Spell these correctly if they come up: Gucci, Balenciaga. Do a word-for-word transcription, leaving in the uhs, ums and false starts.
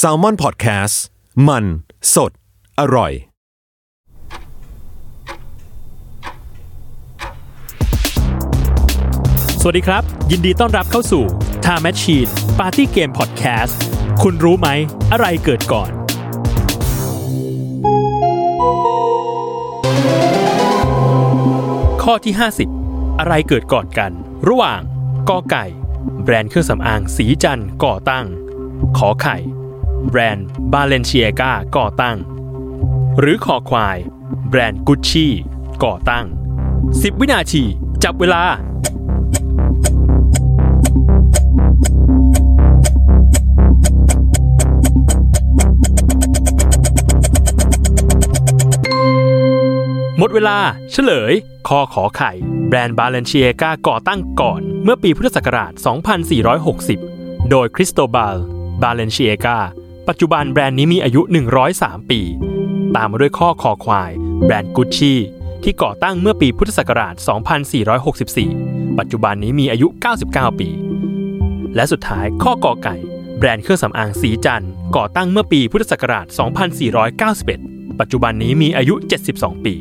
Salmon Podcast มันสดอร่อยสวัสดีครับยินดีต้อนรับเข้าสู่ Time Machine Party Game Podcast คุณรู้ไหมอะไรเกิดก่อนข้อที่ห้าสิบอะไรเกิดก่อนกันระหว่างกอไก่แบรนด์เครื่องสำอางสีจันทร์ก่อตั้งขอไข่แบรนด์ Balenciaga ก่อตั้งหรือขอควายแบรนด์ Gucci ก่อตั้งสิบวินาทีจับเวลาหมดเวลาเฉลยข้อขอไข่แบรนด์ Balenciaga ก่อตั้งก่อนเมื่อปีพุทธศักราชสองพันสี่ร้อยหกสิบโดยคริสโตบาล Balenciaga ปัจจุบันแบรนด์นี้มีอายุหนึ่งร้อยสามปีตามมาด้วยข้อคอควายแบรนด์ Gucci ที่ก่อตั้งเมื่อปีพุทธศักราชสองพันสี่ร้อยหกสิบสี่ปัจจุบันนี้มีอายุเก้าสิบเก้าปีและสุดท้ายข้อกอไก่แบรนด์เครื่องสำอางสีจันทร์ก่อตั้งเมื่อปีพุทธศักราชสองพันสี่ร้อยเก้าสิบเอ็ดปัจจุบันนี้มีอายุเจ็ดสิบสองปี